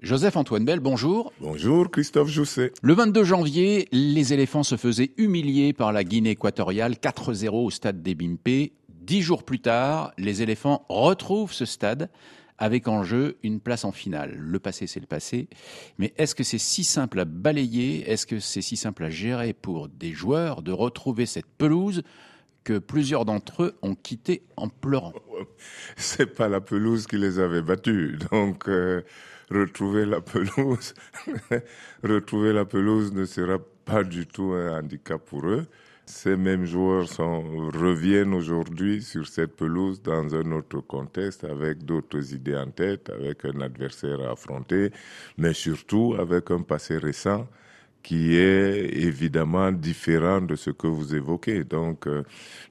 Joseph-Antoine Bell, bonjour. Bonjour, Christophe Jousset. Le 22 janvier, les éléphants se faisaient humilier par la Guinée équatoriale 4-0 au stade des Bimpe. 10 jours plus tard, les éléphants retrouvent ce stade avec en jeu une place en finale. Le passé, c'est le passé. Mais est-ce que c'est si simple à balayer? Est-ce que c'est si simple à gérer pour des joueurs de retrouver cette pelouse que plusieurs d'entre eux ont quitté en pleurant? C'est pas la pelouse qui les avait battus. Donc, retrouver la pelouse ne sera pas du tout un handicap pour eux. Ces mêmes joueurs reviennent aujourd'hui sur cette pelouse dans un autre contexte, avec d'autres idées en tête, avec un adversaire à affronter, mais surtout avec un passé récent qui est évidemment différent de ce que vous évoquez. Donc,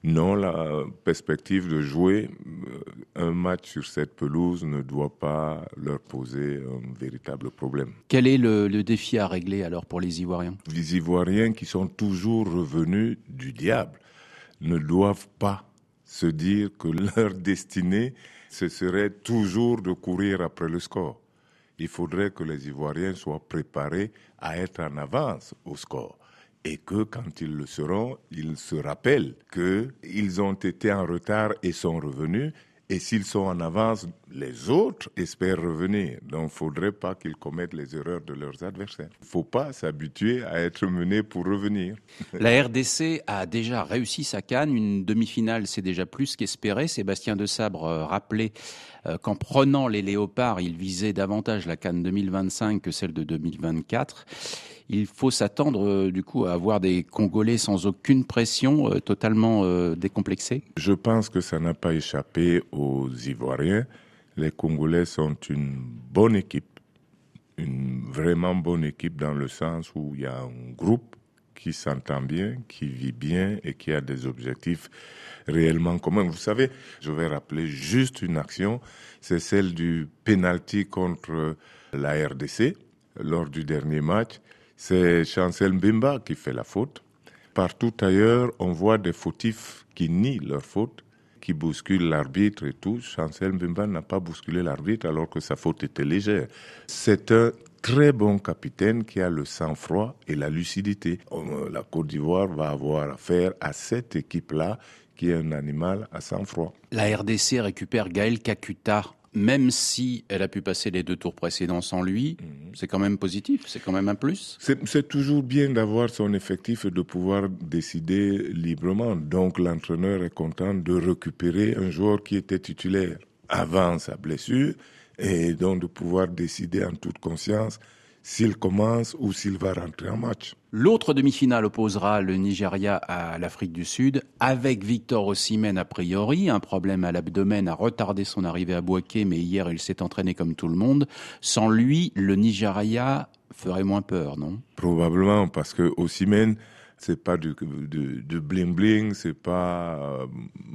non, la perspective de jouer un match sur cette pelouse ne doit pas leur poser un véritable problème. Quel est le défi à régler alors pour les Ivoiriens ? Les Ivoiriens, qui sont toujours revenus du diable, ne doivent pas se dire que leur destinée, ce serait toujours de courir après le score. Il faudrait que les Ivoiriens soient préparés à être en avance au score et que, quand ils le seront, ils se rappellent qu'ils ont été en retard et sont revenus, et s'ils sont en avance, les autres espèrent revenir. Donc, il ne faudrait pas qu'ils commettent les erreurs de leurs adversaires. Il ne faut pas s'habituer à être mené pour revenir. La RDC a déjà réussi sa CAN. Une demi-finale, c'est déjà plus qu'espéré. Sébastien Desabres rappelait qu'en prenant les léopards, il visait davantage la CAN 2025 que celle de 2024. Il faut s'attendre du coup à avoir des Congolais sans aucune pression, totalement décomplexés. Je pense que ça n'a pas échappé aux Ivoiriens. Les Congolais sont une bonne équipe, une vraiment bonne équipe, dans le sens où il y a un groupe qui s'entend bien, qui vit bien et qui a des objectifs réellement communs. Vous savez, je vais rappeler juste une action, c'est celle du pénalty contre la RDC lors du dernier match. C'est Chancel Mbemba qui fait la faute. Partout ailleurs, on voit des fautifs qui nient leur faute, qui bouscule l'arbitre et tout. Chancel Mbemba n'a pas bousculé l'arbitre alors que sa faute était légère. C'est un très bon capitaine qui a le sang-froid et la lucidité. La Côte d'Ivoire va avoir affaire à cette équipe-là qui est un animal à sang-froid. La RDC récupère Gaël Kakuta. Même si elle a pu passer les 2 tours précédents sans lui, c'est quand même positif, c'est quand même un plus. C'est toujours bien d'avoir son effectif et de pouvoir décider librement. Donc l'entraîneur est content de récupérer un joueur qui était titulaire avant sa blessure, et donc de pouvoir décider en toute conscience s'il commence ou s'il va rentrer en match. L'autre demi-finale opposera le Nigeria à l'Afrique du Sud, avec Victor Osimhen a priori. Un problème à l'abdomen a retardé son arrivée à Bouaké, mais hier il s'est entraîné comme tout le monde. Sans lui, le Nigeria ferait moins peur, non ? Probablement, parce que Osimhen, c'est pas du bling-bling, c'est pas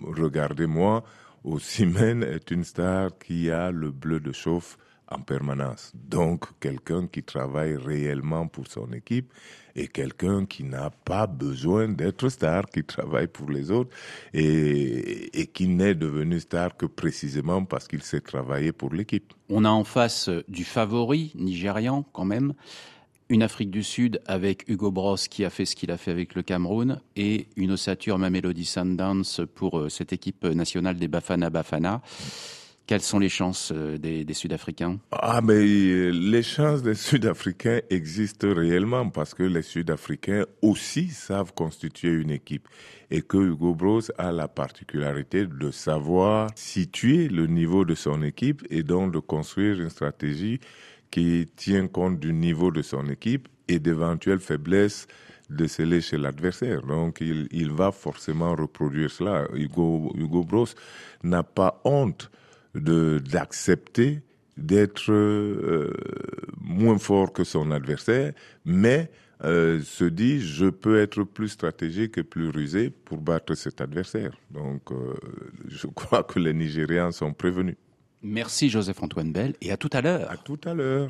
regardez-moi. Osimhen est une star qui a le bleu de chauffe en permanence. Donc, quelqu'un qui travaille réellement pour son équipe et quelqu'un qui n'a pas besoin d'être star, qui travaille pour les autres et qui n'est devenu star que précisément parce qu'il s'est travaillé pour l'équipe. On a en face du favori nigérian quand même, une Afrique du Sud avec Hugo Broos qui a fait ce qu'il a fait avec le Cameroun, et une ossature Ma Melody Sandance pour cette équipe nationale des Bafana Bafana. Quelles sont les chances des Sud-Africains ? Ah, mais les chances des Sud-Africains existent réellement, parce que les Sud-Africains aussi savent constituer une équipe, et que Hugo Broos a la particularité de savoir situer le niveau de son équipe et donc de construire une stratégie qui tient compte du niveau de son équipe et d'éventuelles faiblesses décelé chez l'adversaire. Donc il va forcément reproduire cela. Hugo Broos n'a pas honte d'accepter d'être moins fort que son adversaire, mais se dit « je peux être plus stratégique et plus rusé pour battre cet adversaire ». Donc je crois que les Nigérians sont prévenus. Merci Joseph-Antoine Bell, et à tout à l'heure. À tout à l'heure.